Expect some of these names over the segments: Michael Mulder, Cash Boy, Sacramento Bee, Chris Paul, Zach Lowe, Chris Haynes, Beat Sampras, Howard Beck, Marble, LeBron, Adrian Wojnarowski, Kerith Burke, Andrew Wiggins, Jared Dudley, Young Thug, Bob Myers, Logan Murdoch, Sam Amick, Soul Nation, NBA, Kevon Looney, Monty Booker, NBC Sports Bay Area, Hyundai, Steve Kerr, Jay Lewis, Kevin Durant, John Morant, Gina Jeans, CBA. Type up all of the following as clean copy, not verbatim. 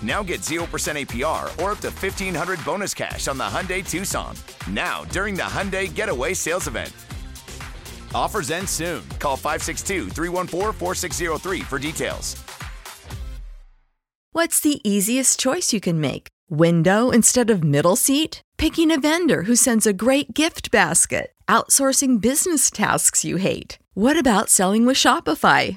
Now get 0% APR or up to $1,500 bonus cash on the Hyundai Tucson. Now, during the Hyundai Getaway Sales Event. Offers end soon. Call 562-314-4603 for details. What's the easiest choice you can make? Window instead of middle seat? Picking a vendor who sends a great gift basket? Outsourcing business tasks you hate? What about selling with Shopify?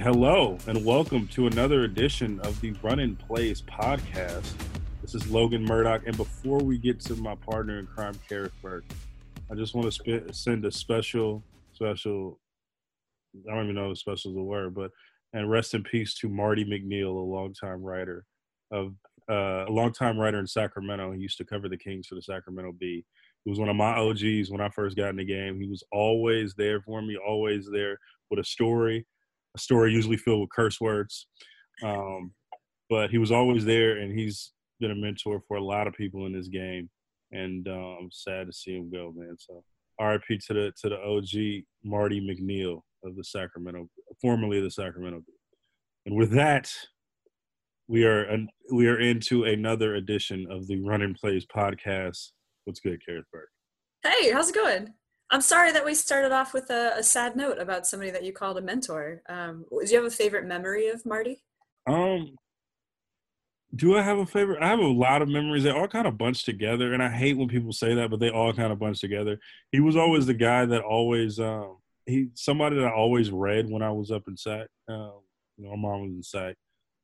Hello, and welcome to another edition of the Runnin' Plays Podcast. This is Logan Murdoch, and before we get to my partner in crime, Kerith Burke, I just want to send a special, I don't even know if special is a word, but, and rest in peace to Marty McNeil, a longtime writer in Sacramento. He used to cover the Kings for the Sacramento Bee. He was one of my OGs when I first got in the game. He was always there for me, always there with a story. A story usually filled with curse words, but he was always there, and he's been a mentor for a lot of people in this game, and I'm sad to see him go, man. So RIP to the OG Marty McNeil of the Sacramento, formerly the Sacramento Bee. And with that, we are into another edition of the Runnin' Plays Podcast. What's good, Kerith Burke? Hey, how's it going? I'm sorry that we started off with a sad note about somebody that you called a mentor. Do you have a favorite memory of Marty? Do I have a favorite? I have a lot of memories. They all kind of bunch together, and I hate when people say that, but they all kind of bunch together. He was always the guy that always somebody that I always read when I was up in Sac. My mom was in Sac,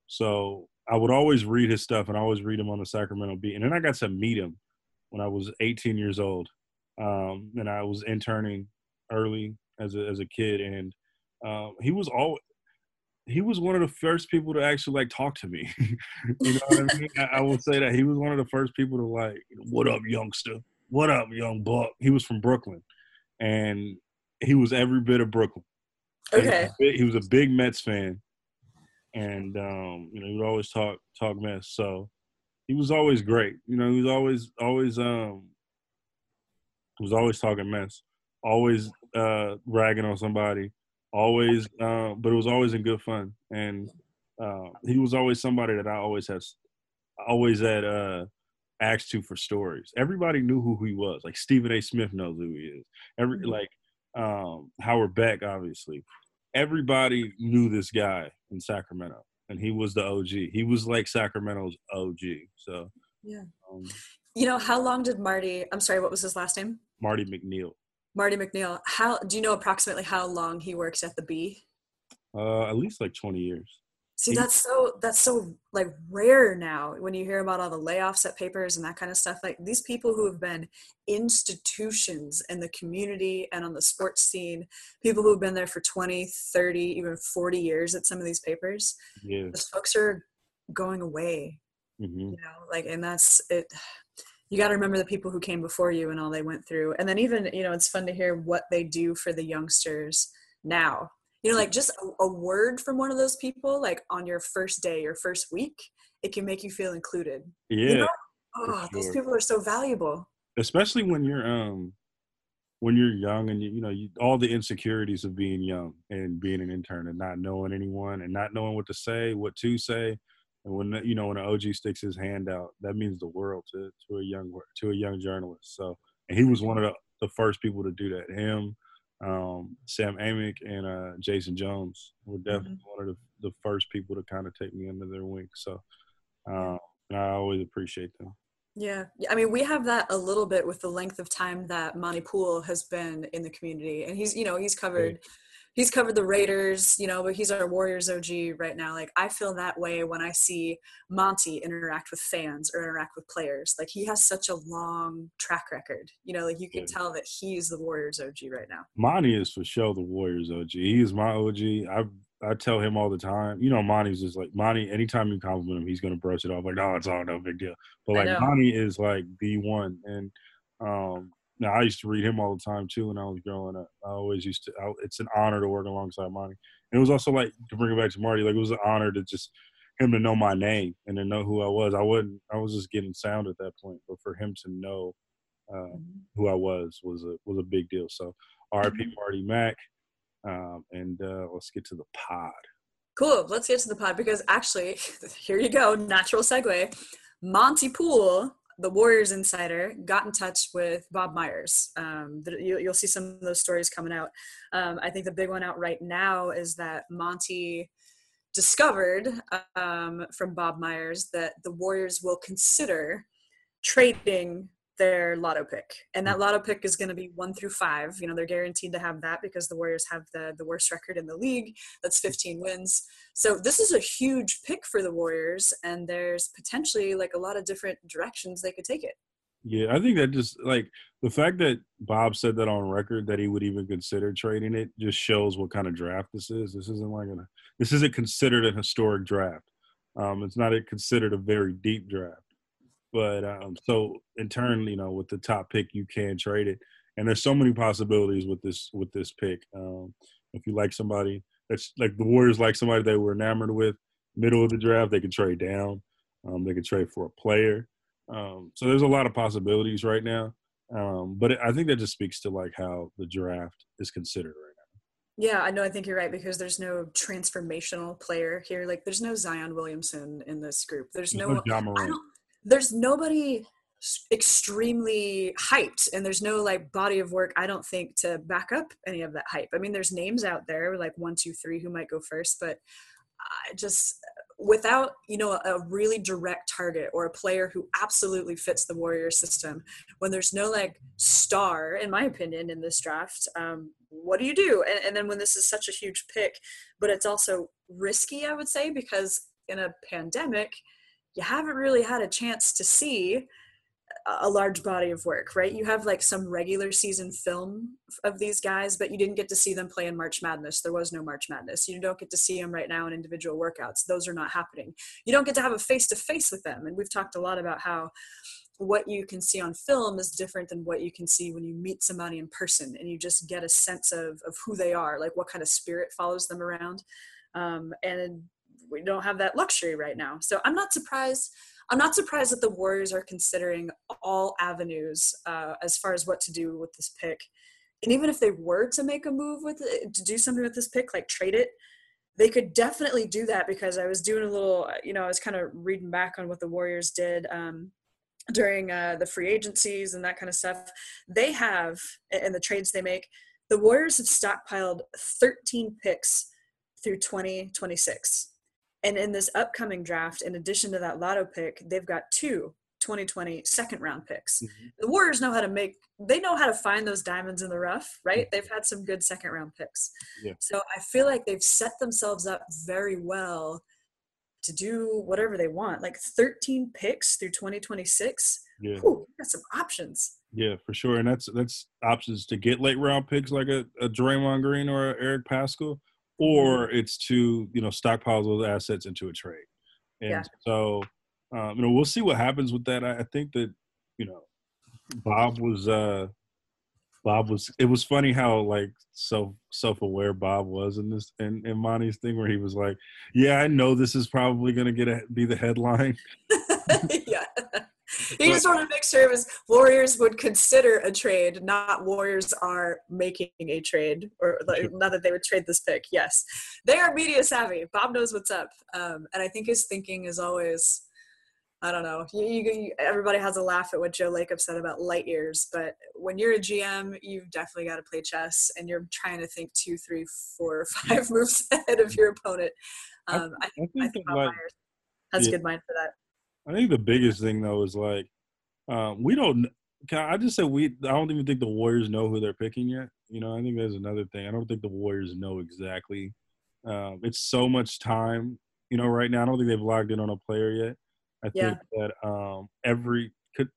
so I would always read his stuff, and I always read him on the Sacramento Bee. And then I got to meet him when I was 18 years old. And I was interning early as a kid, and he was one of the first people to actually like talk to me. You know what I mean? I will say that he was one of the first people to like, "What up, youngster? What up, young buck?" He was from Brooklyn, and he was every bit of Brooklyn. Okay. He was a big Mets fan, and he would always talk Mets. So he was always great. He was always. Was always talking mess, always ragging on somebody, always, but it was always in good fun. And he was always somebody that I always had asked to for stories. Everybody knew who he was. Like Stephen A. Smith knows who he is. Howard Beck, obviously. Everybody knew this guy in Sacramento, and he was the OG. He was like Sacramento's OG. So yeah. How long did what was his last name? Marty McNeil. Marty McNeil. How do you know approximately how long he works at the Bee? At least like 20 years. See, that's so like rare now when you hear about all the layoffs at papers and that kind of stuff. Like these people who have been institutions in the community and on the sports scene, people who've been there for 20, 30, even 40 years at some of these papers, yes. Those folks are going away, mm-hmm. you know, like, and that's it. You got to remember the people who came before you and all they went through. And then even, you know, it's fun to hear what they do for the youngsters now. You know, like just a word from one of those people, like on your first day, your first week, it can make you feel included. Yeah. You know? Oh, sure. Those people are so valuable. Especially when you're young and you know, all the insecurities of being young and being an intern and not knowing anyone and not knowing what to say, what to say. And when, you know, when an OG sticks his hand out, that means the world to a young journalist. So, and he was one of the first people to do that. Him, Sam Amick and Jason Jones were definitely mm-hmm. one of the first people to kind of take me under their wing. So and I always appreciate them. Yeah. I mean, we have that a little bit with the length of time that Monty Poole has been in the community. And he's, you know, he's covered the Raiders, you know, but he's our Warriors OG right now. Like I feel that way when I see Monty interact with fans or interact with players. Like he has such a long track record, you know, like you can tell that he's the Warriors OG right now. Monty is for sure the Warriors OG. He is my OG. I tell him all the time, you know, Monty's just like Monty, anytime you compliment him, he's going to brush it off. Like, no, it's all no big deal. But like Monty is like the one. And, now, I used to read him all the time, too, when I was growing up. I always used to – it's an honor to work alongside Monty. And it was also, like, to bring it back to Marty, like, it was an honor to just – him to know my name and to know who I was. I was just getting sound at that point. But for him to know who I was a big deal. So, R.I.P. Marty Mac. Let's get to the pod. Cool. Let's get to the pod because, actually, here you go. Natural segue. Monty Poole – the Warriors Insider got in touch with Bob Myers. You'll see some of those stories coming out. I think the big one out right now is that Monty discovered from Bob Myers that the Warriors will consider trading their lotto pick. And that lotto pick is going to be 1 through 5. You know, they're guaranteed to have that because the Warriors have the worst record in the league. That's 15 wins. So this is a huge pick for the Warriors, and there's potentially like a lot of different directions they could take it. Yeah, I think that just like the fact that Bob said that on record that he would even consider trading it just shows what kind of draft this is. This isn't considered a historic draft. It's not considered a very deep draft. But so in turn, you know, with the top pick, you can trade it. And there's so many possibilities with this pick. If you like somebody that's like the Warriors, like somebody they were enamored with middle of the draft, they could trade down. They could trade for a player. So there's a lot of possibilities right now. But I think that just speaks to like how the draft is considered right now. Yeah, I know. I think you're right because there's no transformational player here. Like there's no Zion Williamson in this group. There's no John Morant. There's nobody extremely hyped, and there's no like body of work, I don't think, to back up any of that hype. I mean, there's names out there like 1, 2, 3 who might go first, but just without, you know, a really direct target or a player who absolutely fits the Warrior system, when there's no like star, in my opinion, in this draft, what do you do? And then when this is such a huge pick, but it's also risky, I would say, because in a pandemic, you haven't really had a chance to see a large body of work, right? You have like some regular season film of these guys, but you didn't get to see them play in March Madness. There was no March Madness. You don't get to see them right now in individual workouts. Those are not happening. You don't get to have a face-to-face with them. And we've talked a lot about how what you can see on film is different than what you can see when you meet somebody in person and you just get a sense of who they are, like what kind of spirit follows them around. And we don't have that luxury right now. So I'm not surprised. I'm not surprised that the Warriors are considering all avenues as far as what to do with this pick. And even if they were to make a move with it, to do something with this pick, like trade it, they could definitely do that because I was doing a little, you know, I was kind of reading back on what the Warriors did during the free agencies and that kind of stuff. They have, and the trades they make, the Warriors have stockpiled 13 picks through 2026. And in this upcoming draft, in addition to that lotto pick, they've got 2 2020 second round picks. Mm-hmm. The Warriors know how to find those diamonds in the rough, right? Mm-hmm. They've had some good second round picks. Yeah. So I feel like they've set themselves up very well to do whatever they want, like 13 picks through 2026. Yeah. Whew, you got some options. Yeah, for sure. And that's options to get late round picks like a Draymond Green or Eric Paschal, or it's to, you know, stockpile those assets into a trade. And so, you know, we'll see what happens with that. I think that, you know, Bob was, it was funny how like self-aware Bob was in this, in Monty's thing where he was like, yeah, I know this is probably going to be the headline. Yeah. He just wanted to make sure it was Warriors would consider a trade, not Warriors are making a trade, or like, not that they would trade this pick. Yes. They are media savvy. Bob knows what's up. And I think his thinking is always, I don't know, everybody has a laugh at what Joe Lacob said about light years, but when you're a GM, you've definitely got to play chess, and you're trying to think 2, 3, 4, 5 moves ahead of your opponent. I think Bob Myers has a good mind for that. I think the biggest thing, though, is, like, we don't – can I just say I don't even think the Warriors know who they're picking yet. You know, I think that's another thing. I don't think the Warriors know exactly. It's so much time, you know, right now. I don't think they've logged in on a player yet. I think that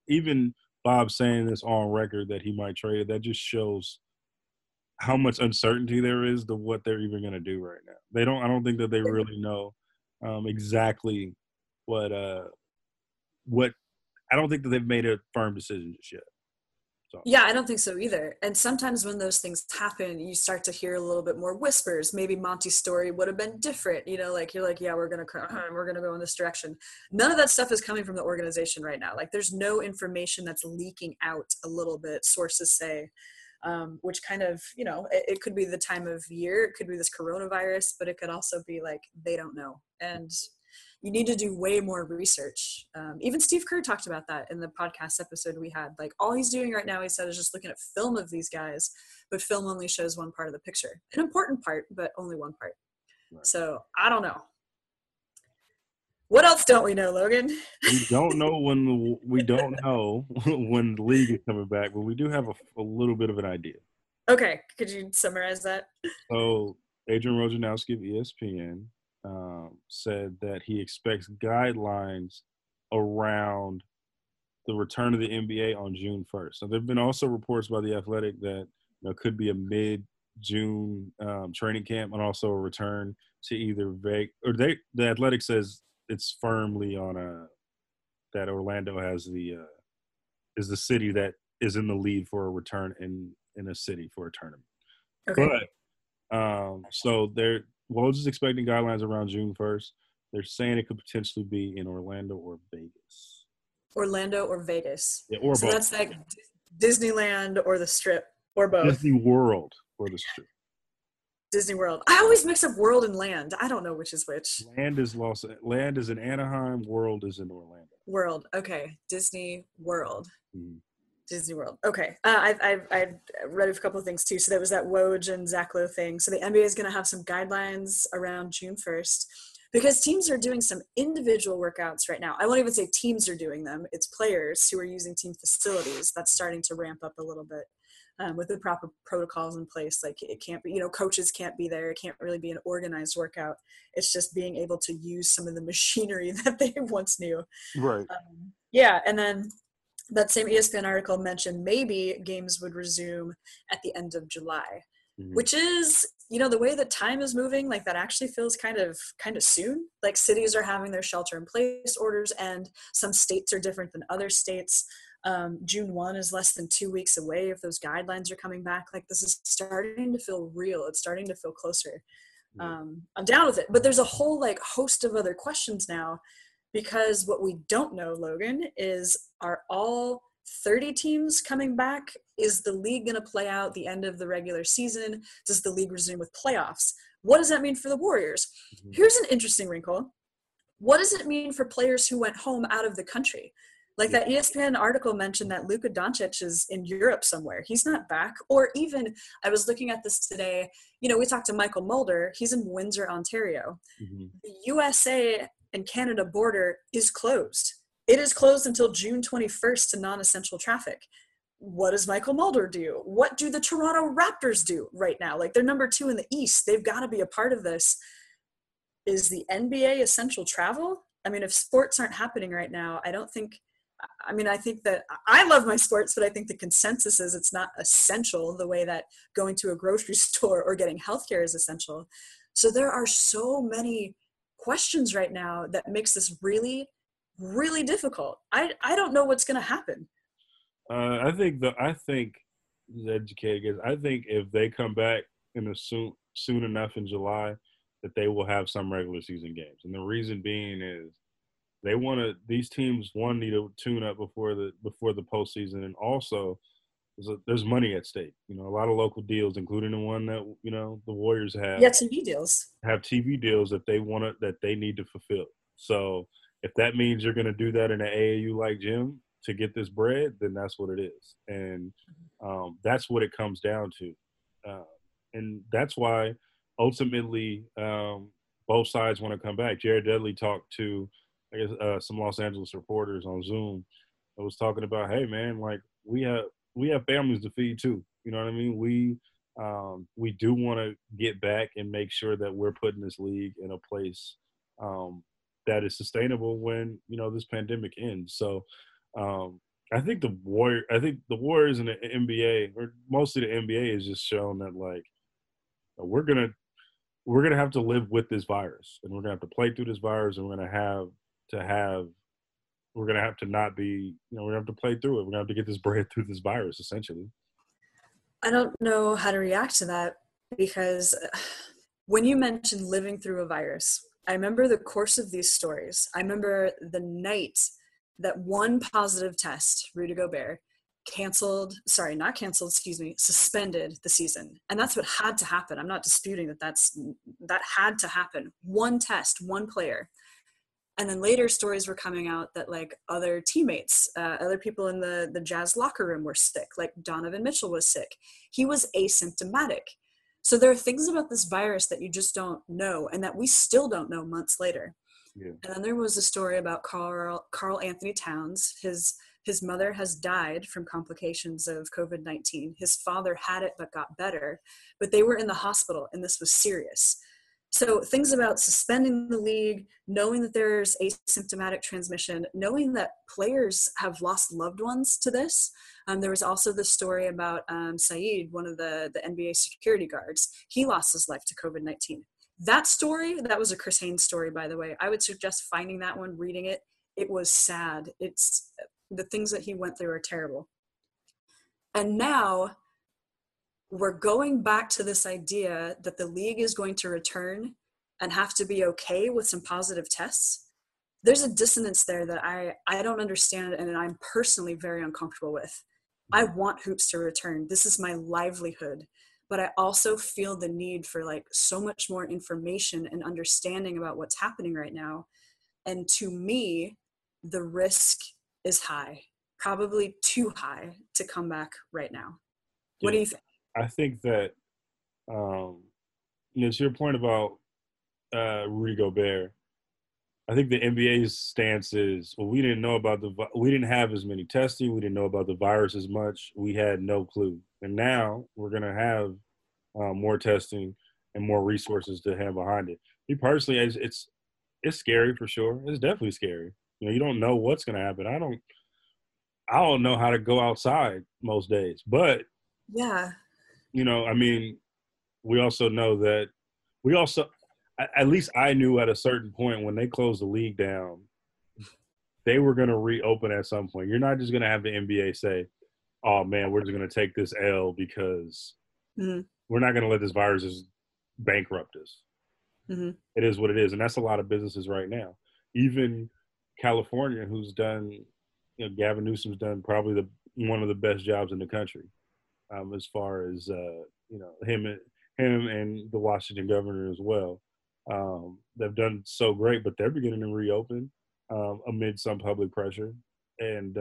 even Bob saying this on record that he might trade it, that just shows how much uncertainty there is to what they're even going to do right now. I don't think that they really know exactly what I don't think that they've made a firm decision just yet. So. Yeah, I don't think so either. And sometimes when those things happen, you start to hear a little bit more whispers. Maybe Monty's story would have been different. You know, like you're like, yeah, we're gonna go in this direction. None of that stuff is coming from the organization right now. Like there's no information that's leaking out a little bit. Sources say, which kind of, you know, it could be the time of year. It could be this coronavirus, but it could also be like they don't know. And you need to do way more research. Even Steve Kerr talked about that in the podcast episode we had. Like, all he's doing right now, he said, is just looking at film of these guys, but film only shows one part of the picture. An important part, but only one part. Right. So, I don't know. What else don't we know, Logan? We don't know when the league is coming back, but we do have a little bit of an idea. Okay. Could you summarize that? So, Adrian Wojnarowski of ESPN said that he expects guidelines around the return of the NBA on June 1st. So there have been also reports by The Athletic that there could be a mid-June training camp and also a return to either The Athletic says it's firmly on that Orlando has is the city that is in the lead for a return in a city for a tournament. Okay. But so there. Woj is expecting guidelines around June 1st. They're saying it could potentially be in Orlando or Vegas. Orlando or Vegas. Yeah, or so both. That's like Disneyland or the Strip or both. Disney World or the Strip. Disney World. I always mix up world and land. I don't know which is which. Land is in Anaheim. World is in Orlando. World. Okay. Disney World. Mm-hmm. Disney World. Okay. I read a couple of things too. So there was that Woj and Zach Lowe thing. So the NBA is going to have some guidelines around June 1st because teams are doing some individual workouts right now. I won't even say teams are doing them. It's players who are using team facilities. That's starting to ramp up a little bit with the proper protocols in place. Like it can't be, you know, coaches can't be there. It can't really be an organized workout. It's just being able to use some of the machinery that they once knew. Right. Yeah. And then that same ESPN article mentioned maybe games would resume at the end of July, which is, you know, the way that time is moving, like that actually feels kind of soon. Like cities are having their shelter in place orders, and some states are different than other states. June 1 is less than 2 weeks away if those guidelines are coming back. Like this is starting to feel real. It's starting to feel closer. I'm down with it, but there's a whole like host of other questions now. Because what we don't know, Logan, is are all 30 teams coming back? Is the league going to play out the end of the regular season? Does the league resume with playoffs? What does that mean for the Warriors? Mm-hmm. Here's an interesting wrinkle. What does it mean for players who went home out of the country? Like that ESPN article mentioned that Luka Doncic is in Europe somewhere. He's not back. Or even, I was looking at this today, you know, we talked to Michael Mulder. He's in Windsor, Ontario. Mm-hmm. The USA and Canada border is closed. It is closed until June 21st to non-essential traffic. What does Michael Mulder do? What do the Toronto Raptors do right now? Like they're number 2 in the East. They've got to be a part of this. is the NBA essential travel? I mean, if sports aren't happening right now, I think that I love my sports, but I think the consensus is it's not essential the way that going to a grocery store or getting healthcare is essential. So there are so many questions right now that makes this really, really difficult. I don't know what's going to happen. I think this is educated guess. I think if they come back soon enough in July, that they will have some regular season games. And the reason being is they these teams need to tune up before the postseason. And also there's money at stake. You know, a lot of local deals, including the one that, you know, the Warriors have. Yeah, TV deals. Have TV deals that they need to fulfill. So if that means you're going to do that in an AAU-like gym to get this bread, then that's what it is. And that's what it comes down to. And that's why ultimately both sides want to come back. Jared Dudley talked to some Los Angeles reporters on Zoom. I was talking about, hey, man, like we have families to feed too. You know what I mean? We do want to get back and make sure that we're putting this league in a place that is sustainable when, you know, this pandemic ends. So I think the Warriors and the NBA, or mostly the NBA, has just shown that, like, we're gonna have to live with this virus, and we're gonna have to play through this virus, and we're gonna have to play through it. We're gonna have to get this bread through this virus, essentially. I don't know how to react to that, because when you mentioned living through a virus, I remember the course of these stories. I remember the night that one positive test, Rudy Gobert, suspended the season. And that's what had to happen. I'm not disputing that had to happen. One test, one player. And then later stories were coming out that, like, other teammates, other people in the Jazz locker room were sick. Like, Donovan Mitchell was sick. He was asymptomatic. So there are things about this virus that you just don't know, and that we still don't know months later. Yeah. And then there was a story about Carl Anthony Towns. His mother has died from complications of COVID-19. His father had it but got better, but they were in the hospital, and this was serious. So things about suspending the league, knowing that there's asymptomatic transmission, knowing that players have lost loved ones to this. There was also the story about Saeed, one of the NBA security guards. He lost his life to COVID-19. That story, that was a Chris Haynes story, by the way. I would suggest finding that one, reading it. It was sad. The things that he went through are terrible. And now we're going back to this idea that the league is going to return and have to be okay with some positive tests. There's a dissonance there that I don't understand, and I'm personally very uncomfortable with. I want hoops to return. This is my livelihood. But I also feel the need for, like, so much more information and understanding about what's happening right now. And to me, the risk is high, probably too high to come back right now. What do you think? I think that, you know, to your point about Rudy Gobert, I think the NBA's stance is, well, we didn't have as many testing. We didn't know about the virus as much. We had no clue. And now we're going to have more testing and more resources to have behind it. Me personally, it's scary for sure. It's definitely scary. You know, you don't know what's going to happen. I don't know how to go outside most days, but yeah, you know, I mean, we also know that at least I knew at a certain point when they closed the league down, they were going to reopen at some point. You're not just going to have the NBA say, oh man, we're just going to take this L because we're not going to let this virus just bankrupt us. Mm-hmm. It is what it is. And that's a lot of businesses right now. Even California, who's done, you know, Gavin Newsom's done probably one of the best jobs in the country, as far as you know, him and the Washington governor as well. They've done so great, but they're beginning to reopen amid some public pressure, and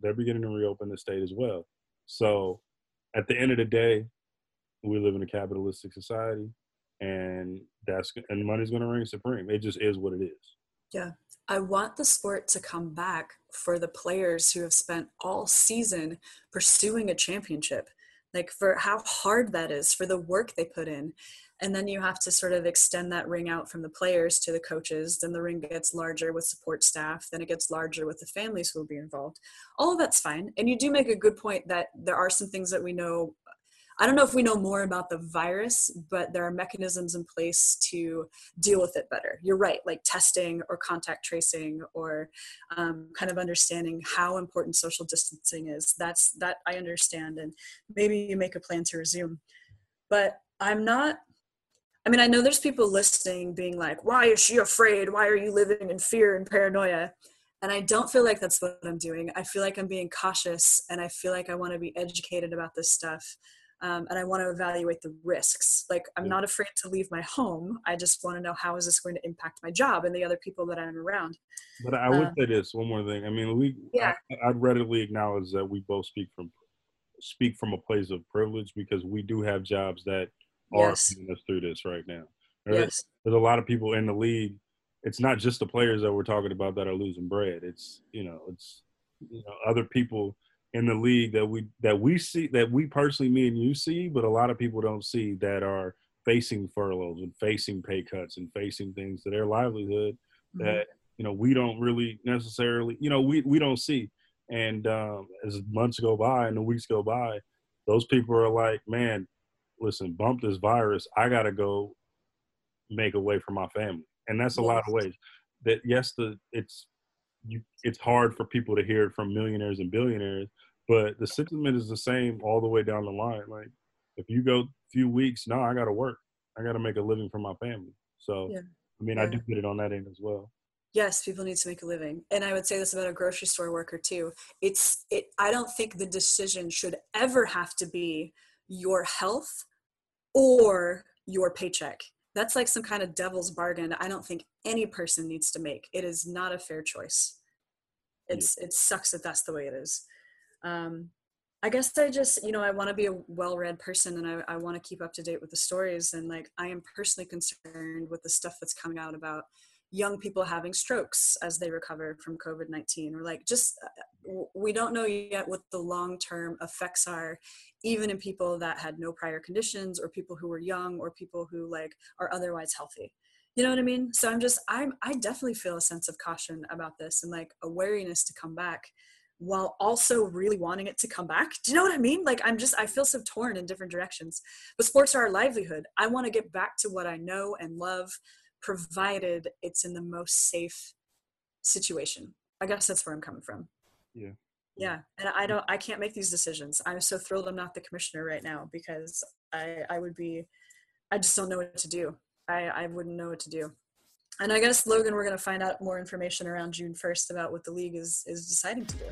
they're beginning to reopen the state as well. So, at the end of the day, we live in a capitalistic society, and money's going to reign supreme. It just is what it is. Yeah. I want the sport to come back for the players who have spent all season pursuing a championship. like for how hard that is, for the work they put in. And then you have to sort of extend that ring out from the players to the coaches. Then the ring gets larger with support staff. Then it gets larger with the families who will be involved. All of that's fine. And you do make a good point that there are some things that we know. I don't know if we know more about the virus, but there are mechanisms in place to deal with it better. You're right, like testing or contact tracing or kind of understanding how important social distancing is. That I understand. And maybe you make a plan to resume. But I know there's people listening being like, why is she afraid? Why are you living in fear and paranoia? And I don't feel like that's what I'm doing. I feel like I'm being cautious, and I feel like I want to be educated about this stuff. And I want to evaluate the risks. Like, I'm not afraid to leave my home. I just want to know, how is this going to impact my job and the other people that I'm around? But I would say this, one more thing. I mean, I'd readily acknowledge that we both speak from a place of privilege, because we do have jobs that are putting us through this right now. There's a lot of people in the league. It's not just the players that we're talking about that are losing bread. It's other people in the league that we see, that we personally, me and you, see, but a lot of people don't see, that are facing furloughs and facing pay cuts and facing things to their livelihood that, we don't really necessarily, we don't see. And as months go by and the weeks go by, those people are like, man, listen, bump this virus. I got to go make a way for my family. And that's a lot of ways that, it's hard for people to hear it from millionaires and billionaires, but the sentiment is the same all the way down the line. Like, if you go a few weeks, I got to work. I got to make a living for my family. So, I do get it on that end as well. Yes, people need to make a living. And I would say this about a grocery store worker too. I don't think the decision should ever have to be your health or your paycheck. That's like some kind of devil's bargain I don't think any person needs to make. It is not a fair choice. It sucks that that's the way it is. I guess I just, I want to be a well-read person, and I want to keep up to date with the stories. And like, I am personally concerned with the stuff that's coming out about young people having strokes as they recover from COVID-19. Or like, just, we don't know yet what the long-term effects are, even in people that had no prior conditions, or people who were young, or people who like are otherwise healthy. You know what I mean? So I definitely feel a sense of caution about this, and like a wariness to come back, while also really wanting it to come back. Do you know what I mean? Like, I feel so torn in different directions, but sports are our livelihood. I want to get back to what I know and love, provided it's in the most safe situation. I guess that's where I'm coming from. Yeah. Yeah. And I can't make these decisions. I'm so thrilled I'm not the commissioner right now, because I just don't know what to do. I wouldn't know what to do. And I guess, Logan, we're going to find out more information around June 1st about what the league is deciding to do.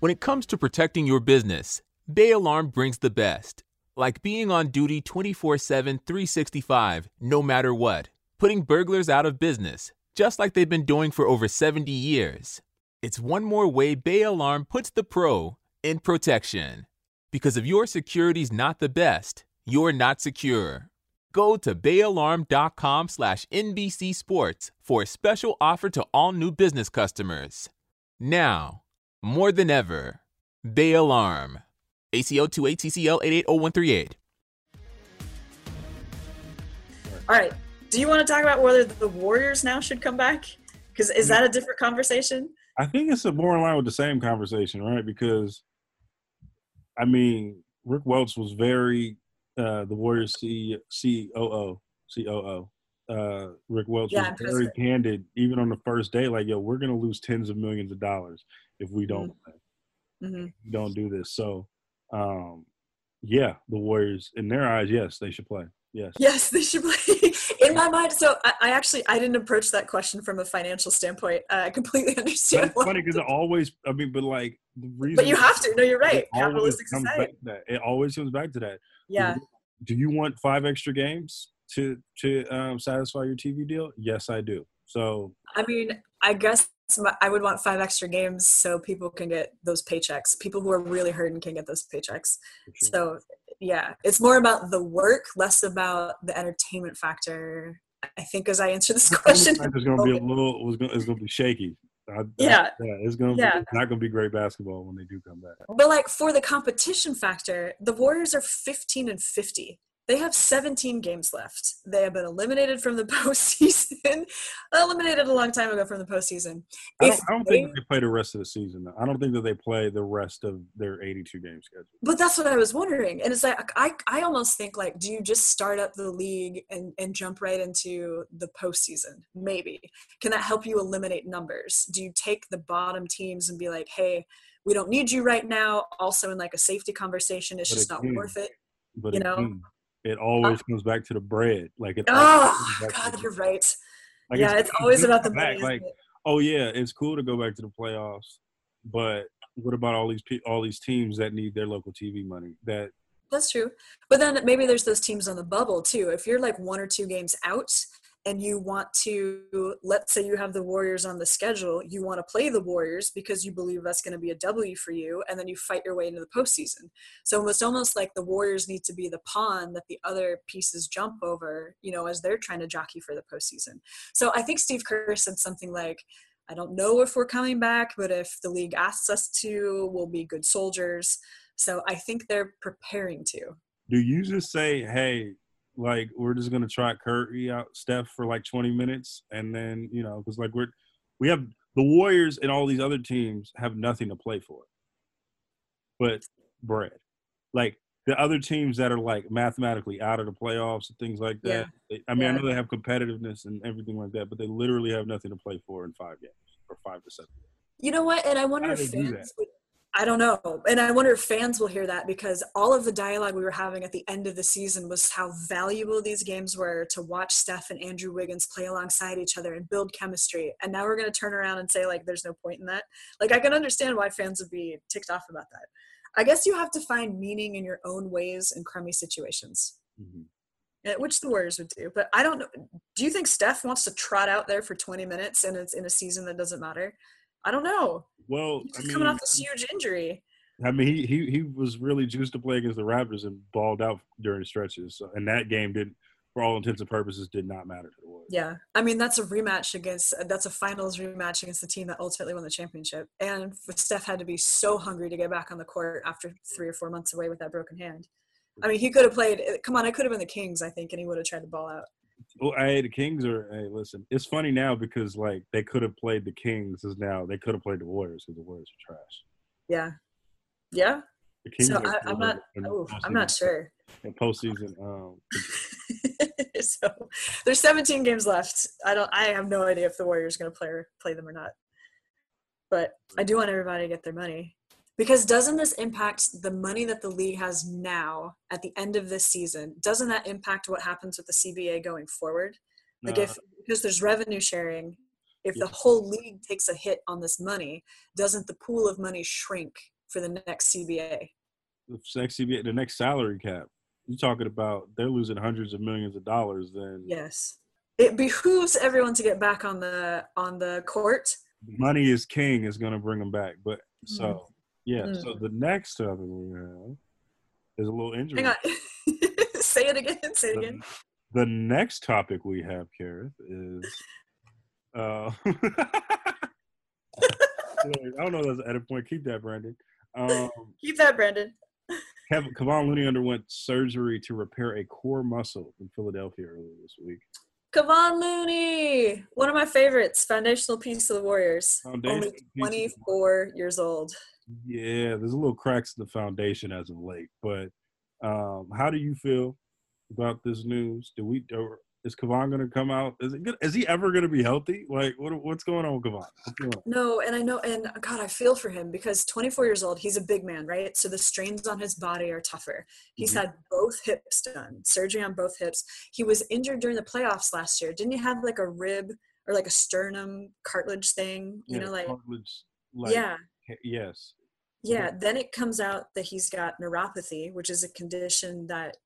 When it comes to protecting your business, Bay Alarm brings the best. Like being on duty 24/7, 365, no matter what, putting burglars out of business, just like they've been doing for over 70 years. It's one more way Bay Alarm puts the pro in protection. Because if your security's not the best, you're not secure. Go to bayalarm.com/NBC Sports for a special offer to all new business customers. Now, more than ever, Bay Alarm. ACO 28TCL 880138. All right. Do you want to talk about whether the Warriors now should come back? Because is that a different conversation? I think it's more in line with the same conversation, right? Because, Rick Welts was very the Warriors COO. Rick Welts was very candid, even on the first day, like, we're going to lose tens of millions of dollars if we don't play. Mm-hmm. We don't do this. So, the Warriors, in their eyes, yes, they should play. Yes, they should play. In my mind, so I didn't approach that question from a financial standpoint. I completely understand. It's funny because it always, the reason. But you have to. No, you're right. Capitalistic society. It always comes back to that. Yeah. Do you want 5 extra games to satisfy your TV deal? Yes, I do. So. I guess. I would want 5 extra games so people can get those paychecks. People who are really hurting can get those paychecks. Sure. So, it's more about the work, less about the entertainment factor. I think as I answer this question, it's going to be shaky. It's not gonna be great basketball when they do come back. But like for the competition factor, the Warriors are 15-50. They have 17 games left. They have been eliminated from the postseason. Eliminated a long time ago from the postseason. I don't think they play the rest of the season. I don't think that they play the rest of their 82-game schedule. But that's what I was wondering. And it's like I almost think, like, do you just start up the league and jump right into the postseason? Maybe. Can that help you eliminate numbers? Do you take the bottom teams and be like, hey, we don't need you right now? Also in like a safety conversation, it's just not worth it. But you know. It always comes back to the bread. Like it. Oh, God, you're right. Like, yeah, it's always about the bread. Like, oh yeah, it's cool to go back to the playoffs, but what about all these teams that need their local TV money? That's true. But then maybe there's those teams on the bubble too. If you're like one or two games out and you want to, let's say you have the Warriors on the schedule, you want to play the Warriors because you believe that's going to be a W for you, and then you fight your way into the postseason. So it's almost like the Warriors need to be the pawn that the other pieces jump over, you know, as they're trying to jockey for the postseason. So I think Steve Kerr said something like, I don't know if we're coming back, but if the league asks us to, we'll be good soldiers. So I think they're preparing to. Do you just say, hey, like, we're just going to try Curry out, Steph, for like 20 minutes. And then, you know, because like we have the Warriors and all these other teams have nothing to play for but bread. Like the other teams that are like mathematically out of the playoffs and things like that. Yeah. I know they have competitiveness and everything like that, but they literally have nothing to play for in 5 games or 5 to 7. You know what? And I wonder if fans would. I don't know. And I wonder if fans will hear that, because all of the dialogue we were having at the end of the season was how valuable these games were to watch Steph and Andrew Wiggins play alongside each other and build chemistry. And now we're going to turn around and say, like, there's no point in that. Like, I can understand why fans would be ticked off about that. I guess you have to find meaning in your own ways in crummy situations, which the Warriors would do. But I don't know. Do you think Steph wants to trot out there for 20 minutes and it's in a season that doesn't matter? I don't know. Well, he's coming off this huge injury. I mean, he was really juiced to play against the Raptors and balled out during stretches. So, and that game didn't, for all intents and purposes, did not matter to the Warriors. Yeah. I mean, that's a finals rematch against the team that ultimately won the championship. And Steph had to be so hungry to get back on the court after 3 or 4 months away with that broken hand. I mean, he could have played – come on, I could have been the Kings, I think, and he would have tried to ball out. Well, the Kings are. Hey, listen, it's funny now because like they could have played the Kings, is now they could have played the Warriors because the Warriors are trash. Yeah, yeah. The Kings. So I'm not sure. In postseason, so there's 17 games left. I have no idea if the Warriors are going to play them or not. But I do want everybody to get their money, because doesn't this impact the money that the league has now at the end of this season? Doesn't that impact what happens with the CBA going forward? Like because there's revenue sharing, if the whole league takes a hit on this money, doesn't the pool of money shrink for the next CBA? The next salary cap. You're talking about they're losing hundreds of millions of dollars then. Yes. It behooves everyone to get back on the court. Money is king is going to bring them back, but so yeah, so the next topic we have is a little injury. Hang on. Say it again. The next topic we have, Kerith, is I don't know if that's an edit point. Keep that, Brandon. Kevon Looney underwent surgery to repair a core muscle in Philadelphia earlier this week. Kevon Looney, one of my favorites, foundational piece of the Warriors. Only 24 years old. Yeah, there's a little cracks in the foundation as of late. But how do you feel about this news? Is Kevon going to come out? Is he ever going to be healthy? Like, what's going on with Kevon? No, and I know, and God, I feel for him, because 24 years old, he's a big man, right? So the strains on his body are tougher. He's had both hips done, surgery on both hips. He was injured during the playoffs last year. Didn't he have like a rib or like a sternum cartilage thing? You know, like cartilage. Yeah. Yes. Yeah. Then it comes out that he's got neuropathy, which is a condition that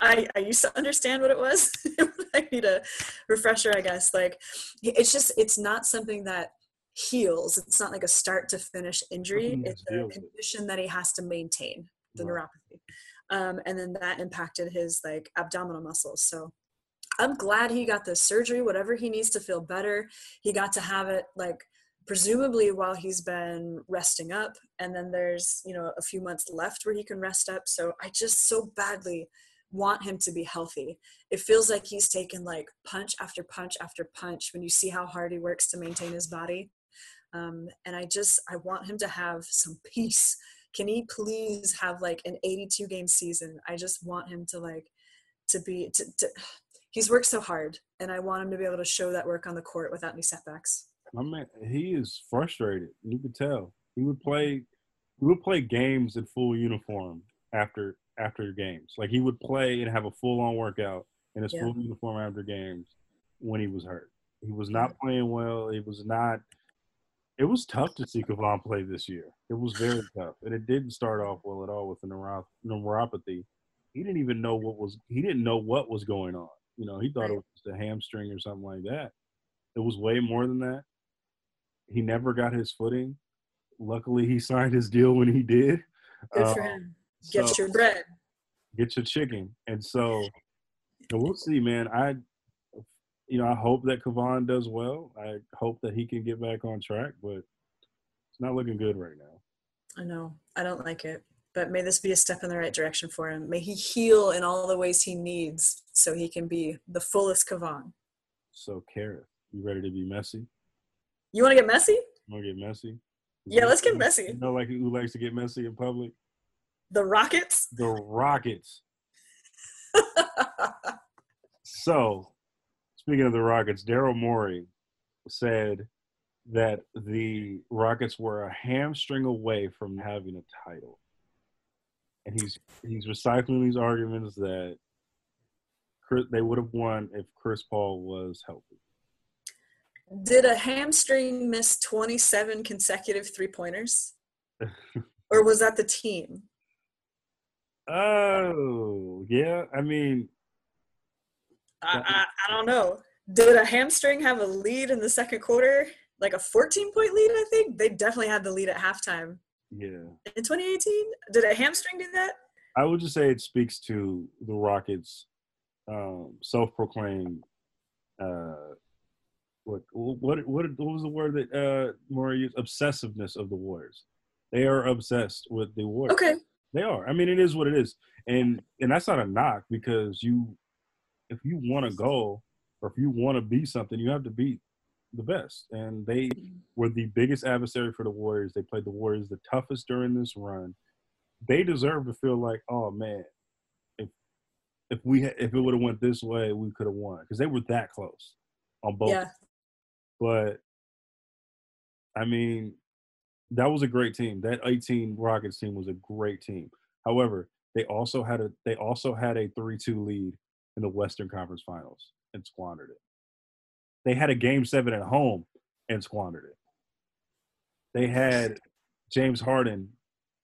I used to understand what it was. I need a refresher, I guess. Like, it's not something that heals. It's not like a start to finish injury. It's a condition that he has to maintain, the neuropathy. And then that impacted his like abdominal muscles. So I'm glad he got the surgery, whatever he needs to feel better. He got to have it, like, presumably while he's been resting up, and then there's, you know, a few months left where he can rest up. So I just so badly want him to be healthy. It feels like he's taken, like, punch after punch after punch when you see how hard he works to maintain his body. And I want him to have some peace. Can he please have, like, an 82 game season? I just want him to, like, he's worked so hard, and I want him to be able to show that work on the court without any setbacks. I mean, he is frustrated. You could tell. He would play games in full uniform after games. Like, he would play and have a full-on workout in his full uniform after games when he was hurt. He was not playing well. It was tough to see Kevon play this year. It was very tough. And it didn't start off well at all with the neuropathy. He didn't know what was going on. You know, he thought it was just a hamstring or something like that. It was way more than that. He never got his footing. Luckily, he signed his deal when he did. Good for him. Get your bread. Get your chicken. And so, we'll see, man. I hope that Kevon does well. I hope that he can get back on track, but it's not looking good right now. I know. I don't like it. But may this be a step in the right direction for him. May he heal in all the ways he needs so he can be the fullest Kevon. So, Kerith, you ready to be messy? You want to get messy? You want to get messy? Let's get messy. You know, like, who likes to get messy in public? The Rockets? The Rockets. So, speaking of the Rockets, Daryl Morey said that the Rockets were a hamstring away from having a title. And he's recycling these arguments that they would have won if Chris Paul was healthy. Did a hamstring miss 27 consecutive three-pointers? Or was that the team? Oh, yeah. I mean, I don't know. Did a hamstring have a lead in the second quarter? Like a 14-point lead, I think? They definitely had the lead at halftime. Yeah. In 2018? Did a hamstring do that? I would just say it speaks to the Rockets' self-proclaimed what was the word that Maury used? Obsessiveness of the Warriors. They are obsessed with the Warriors. Okay. They are. I mean, it is what it is. And that's not a knock, because if you want to go or if you want to be something, you have to beat the best. And they were the biggest adversary for the Warriors. They played the Warriors the toughest during this run. They deserve to feel like, oh, man, if it would have went this way, we could have won, because they were that close on both. Yeah. But, I mean, that was a great team. That 18 Rockets team was a great team. However, they also had a 3-2 lead in the Western Conference Finals and squandered it. They had a Game 7 at home and squandered it. They had James Harden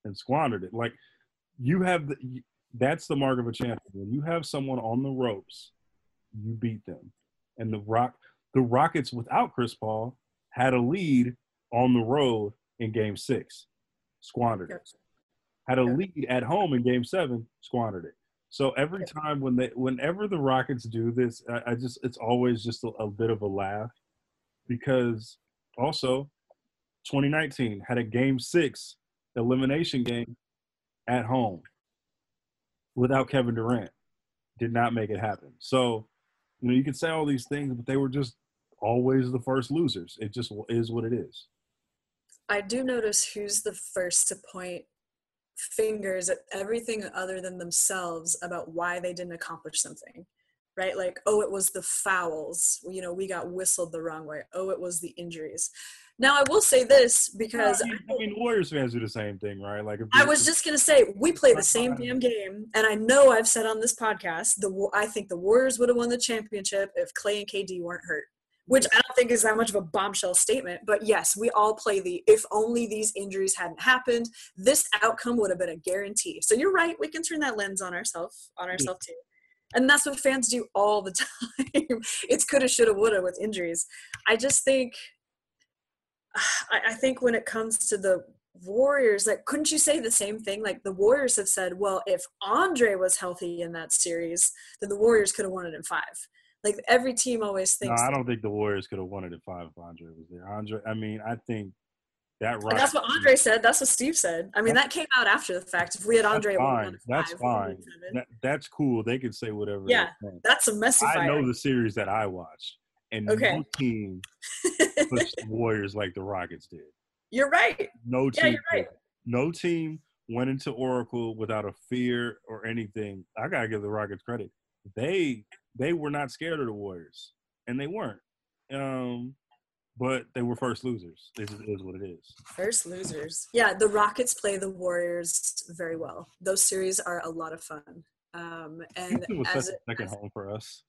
and squandered it. Like, that's the mark of a champion. When you have someone on the ropes, you beat them. And the Rockets without Chris Paul had a lead on the road in Game 6, squandered it. Had a lead at home in Game 7, squandered it. So every time whenever the Rockets do this, it's always just a bit of a laugh, because also 2019 had a Game 6 elimination game at home without Kevin Durant. Did not make it happen. So, you know, you can say all these things, but they were just always the first losers. It just is what it is. I do notice who's the first to point fingers at everything other than themselves about why they didn't accomplish something, right? Like, oh, it was the fouls, you know, we got whistled the wrong way. Oh, it was the injuries. Now, I will say this, because I mean Warriors fans do the same thing, right? Like, I was just gonna say, we play the same damn game, and I know I've said on this podcast, I think the Warriors would have won the championship if Klay and KD weren't hurt, which I don't think is that much of a bombshell statement. But yes, we all play the, if only these injuries hadn't happened, this outcome would have been a guarantee. So you're right. We can turn that lens on ourselves too. And that's what fans do all the time. It's coulda, shoulda, woulda with injuries. I just think, I think when it comes to the Warriors, like, couldn't you say the same thing? Like, the Warriors have said, well, if Andre was healthy in that series, then the Warriors could have won it in 5. Like every team always thinks. No, I don't think the Warriors could have won it at five if Andre was there. I think that. Right. That's what Andre said. That's what Steve said. I mean, that came out after the fact. If we had Andre, that's fine. That's cool. They can say whatever. Yeah, that's a messy. I know the series that I watched, and no team pushed the Warriors like the Rockets did. You're right. No team. Yeah, you're right. No team went into Oracle without a fear or anything. I gotta give the Rockets credit. They were not scared of the Warriors, and they weren't. But they were first losers. This is what it is. First losers. Yeah, the Rockets play the Warriors very well. Those series are a lot of fun. And it was as such a second home for us.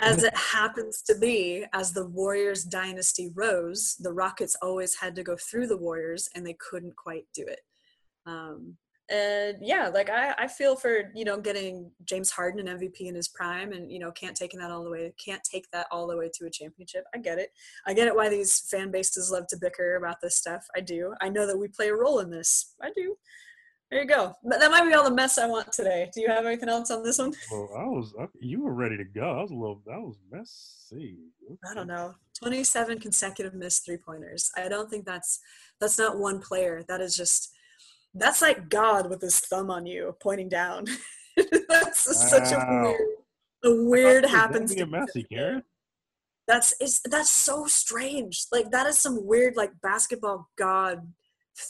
As it happens to be, as the Warriors dynasty rose, the Rockets always had to go through the Warriors, and they couldn't quite do it. And yeah, like I feel for, you know, getting James Harden an MVP in his prime, and, you know, can't take that all the way to a championship. I get it why these fan bases love to bicker about this stuff. I do. I know that we play a role in this. I do. There you go. But that might be all the mess I want today. Do you have anything else on this one? Well, you were ready to go. I was messy. Okay. I don't know. 27 consecutive missed three-pointers. I don't think that's not one player. That is just, that's like God with his thumb on you, pointing down. That's such a weird happens. That'd be a messy, Kerith. That's so strange. Like that is some weird like basketball God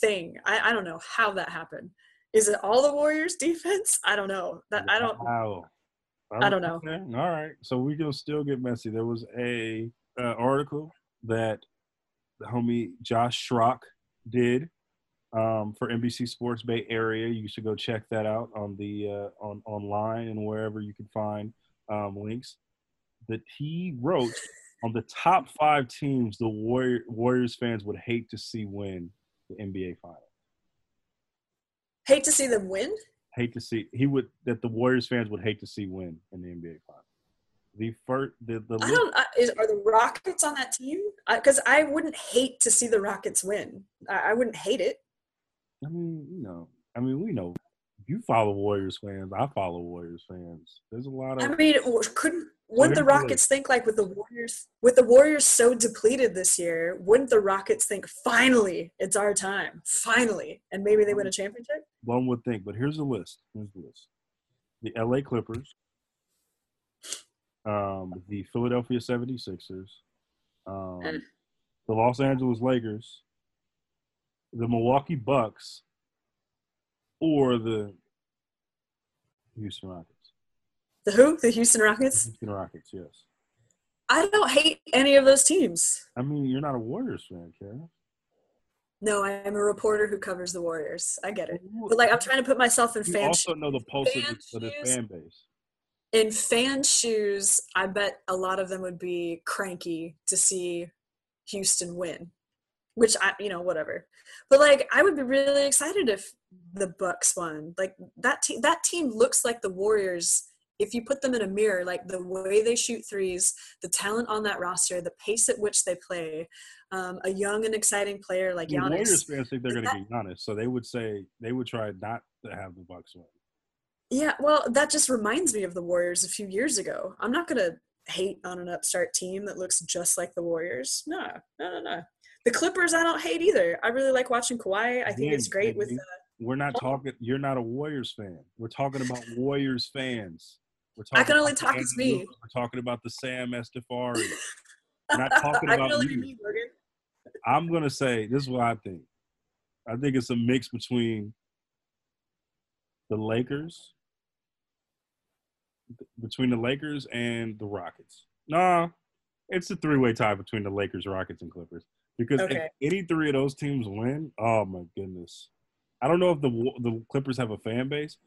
thing. I don't know how that happened. Is it all the Warriors' defense? I don't know. I don't know. Okay. All right, so we can still get messy. There was a article that the homie Josh Schrock did. For NBC Sports Bay Area, you should go check that out on the online and wherever you can find links. That he wrote on the top 5 teams the Warriors fans would hate to see win the NBA Finals. Hate to see them win? That the Warriors fans would hate to see win in the NBA Finals. Are the Rockets on that team? Because I wouldn't hate to see the Rockets win. I wouldn't hate it. We know you follow Warriors fans. I follow Warriors fans. There's a lot of. I mean, wouldn't the Rockets think like with the Warriors so depleted this year? Wouldn't the Rockets think finally it's our time, finally, and maybe they win a championship? One would think, but here's the list. The LA Clippers, the Philadelphia 76ers, the Los Angeles Lakers, the Milwaukee Bucks, or the Houston Rockets. The who? The Houston Rockets? The Houston Rockets, yes. I don't hate any of those teams. I mean, you're not a Warriors fan, Kerith. No, I am a reporter who covers the Warriors. I get it. But, like, I'm trying to put myself in fan shoes. You also know the pulse of the fan base. In fan shoes, I bet a lot of them would be cranky to see Houston win. Which whatever, but like I would be really excited if the Bucks won. Like that team looks like the Warriors if you put them in a mirror. Like the way they shoot threes, the talent on that roster, the pace at which they play, a young and exciting player like Giannis. The Warriors fans think they're going to be Giannis, so they would say they would try not to have the Bucks win. Yeah, well, that just reminds me of the Warriors a few years ago. I'm not going to hate on an upstart team that looks just like the Warriors. No. The Clippers, I don't hate either. I really like watching Kawhi. I think it's great with we're not talking – you're not a Warriors fan. We're talking about Warriors fans. I can only talk as me. We're talking about the Sam Estefari. Not talking about you. I'm going to say – this is what I think. I think it's a mix between the Lakers and the Rockets. No, it's a three-way tie between the Lakers, Rockets, and Clippers. Because if any three of those teams win, oh my goodness. I don't know if the Clippers have a fan base,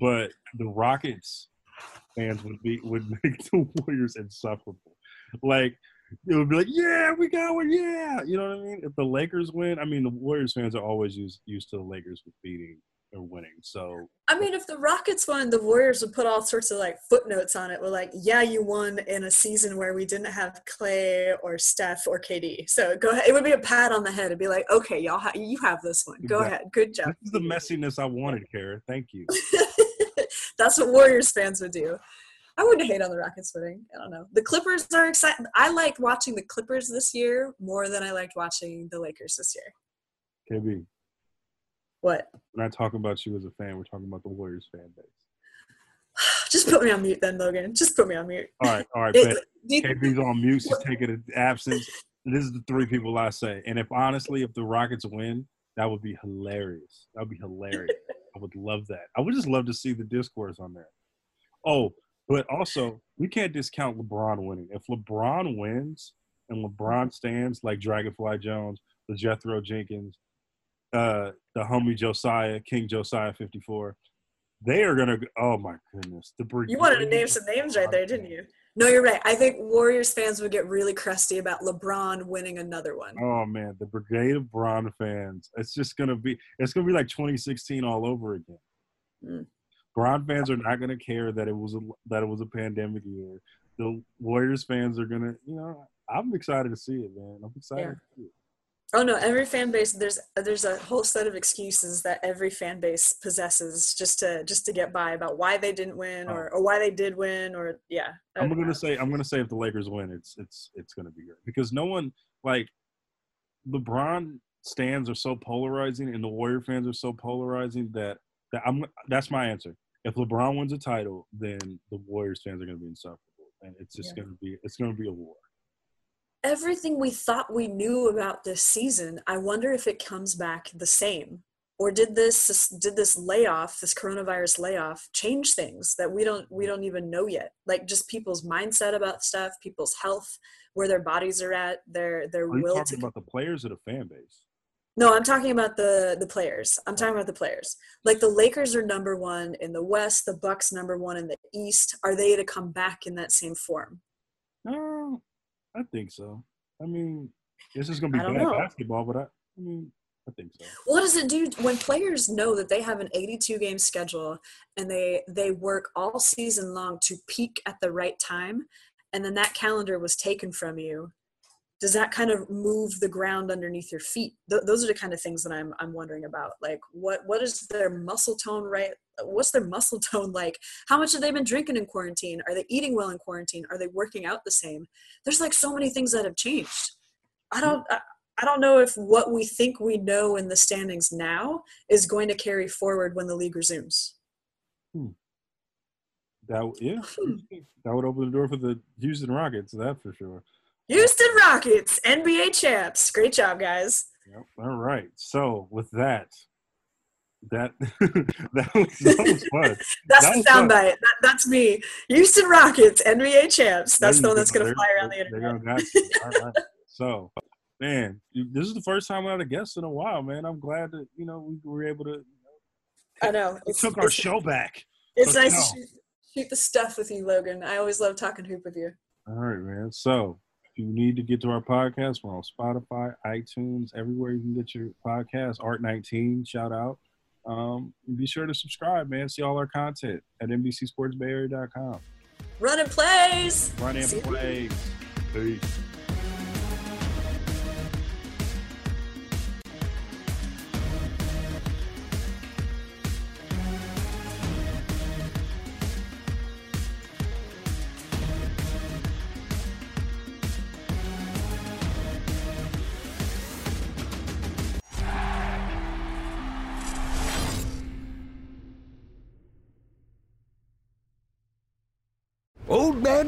but the Rockets fans would make the Warriors insufferable. Like, it would be like, yeah, we got one, yeah. You know what I mean? If the Lakers win, I mean, the Warriors fans are always used to the Lakers beating or winning. So, I mean, if the Rockets won, the Warriors would put all sorts of like footnotes on it. We're like, yeah, you won in a season where we didn't have Klay or Steph or KD. So go ahead. It would be a pat on the head. It'd be like, okay, y'all, you have this one. Go ahead. Good job. This is the messiness I wanted, Kerith. Thank you. That's what Warriors fans would do. I wouldn't hate on the Rockets winning. I don't know. The Clippers are exciting. I like watching the Clippers this year more than I liked watching the Lakers this year. KB. What? When I talk about you as a fan, we're talking about the Warriors fan base. Just put me on mute then, Logan. Just put me on mute. All right. KB's on mute. She's taking an absence. This is the three people I say. And if the Rockets win, that would be hilarious. That would be hilarious. I would love that. I would just love to see the discourse on that. Oh, but also, we can't discount LeBron winning. If LeBron wins and LeBron stands like Dragonfly Jones, the Jethro Jenkins, the homie Josiah, King Josiah 54, they are going to – oh, my goodness. You wanted to name some names right there, didn't you? No, you're right. I think Warriors fans would get really crusty about LeBron winning another one. Oh, man, the Brigade of Bron fans. It's just going to be – it's going to be like 2016 all over again. Mm. Bron fans are not going to care that it was a pandemic year. The Warriors fans are going to – you know, I'm excited to see it, man. I'm excited to see it. Oh, no, every fan base, there's a whole set of excuses that every fan base possesses just to get by about why they didn't win or why they did win or, yeah. I'm going to say if the Lakers win, it's going to be good. Because no one, like, LeBron stands are so polarizing and the Warrior fans are so polarizing that's my answer. If LeBron wins a title, then the Warriors fans are going to be insufferable. And it's just going to be a war. Everything we thought we knew about this season, I wonder if it comes back the same. Or did this layoff, this coronavirus layoff, change things that we don't even know yet? Like just people's mindset about stuff, people's health, where their bodies are at, their will. Are you talking about the players or the fan base? No, I'm talking about the players. I'm talking about the players. Like the Lakers are number one in the West, the Bucks number one in the East. Are they to come back in that same form? No. I think so. I mean, this is going to be bad basketball, but I think so. What does it do when players know that they have an 82-game schedule and they work all season long to peak at the right time, and then that calendar was taken from you? Does that kind of move the ground underneath your feet? Those are the kind of things that I'm wondering about. Like, what is their muscle tone right? What's their muscle tone like? How much have they been drinking in quarantine? Are they eating well in quarantine? Are they working out the same? There's like so many things that have changed. I don't know if what we think we know in the standings now is going to carry forward when the league resumes. That would open the door for the Houston Rockets, that for sure. Houston Rockets, NBA champs. Great job, guys. Yep. All right. So with that that was fun. That's the soundbite. That's me. Houston Rockets, NBA champs. That's the one that's going to fly around the internet. All right. So, man, this is the first time without a guest in a while, man. I'm glad that, you know, we were able to. I know. We took our show back. It's nice to shoot the stuff with you, Logan. I always love talking hoop with you. All right, man. So. If you need to get to our podcast, we're on Spotify, iTunes, everywhere you can get your podcast. Art19, shout out. Be sure to subscribe, man. See all our content at NBCSportsBayArea.com. Runnin' Plays. Runnin' Plays. Peace.